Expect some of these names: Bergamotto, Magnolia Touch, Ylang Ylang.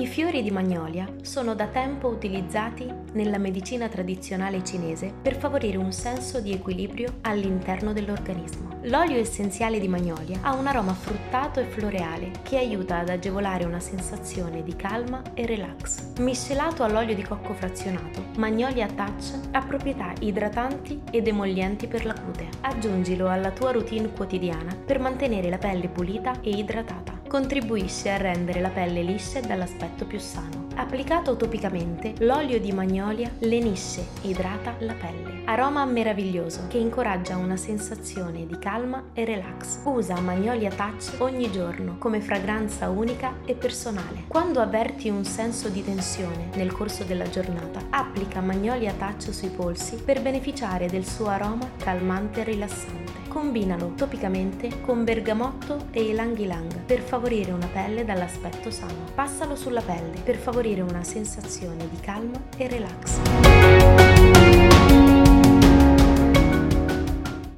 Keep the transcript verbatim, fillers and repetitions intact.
I fiori di magnolia sono da tempo utilizzati nella medicina tradizionale cinese per favorire un senso di equilibrio all'interno dell'organismo. L'olio essenziale di magnolia ha un aroma fruttato e floreale che aiuta ad agevolare una sensazione di calma e relax. Miscelato all'olio di cocco frazionato, Magnolia Touch ha proprietà idratanti ed emollienti per la cute. Aggiungilo alla tua routine quotidiana per mantenere la pelle pulita e idratata. Contribuisce a rendere la pelle liscia e dall'aspetto più sano. Applicato topicamente, l'olio di magnolia lenisce e idrata la pelle. Aroma meraviglioso che incoraggia una sensazione di calma e relax. Usa Magnolia Touch ogni giorno come fragranza unica e personale. Quando avverti un senso di tensione nel corso della giornata, applica Magnolia Touch sui polsi per beneficiare del suo aroma calmante e rilassante. Combinalo topicamente con bergamotto e Ylang Ylang per favorire una pelle dall'aspetto sano. Passalo sulla pelle per favorire una sensazione di calma e relax.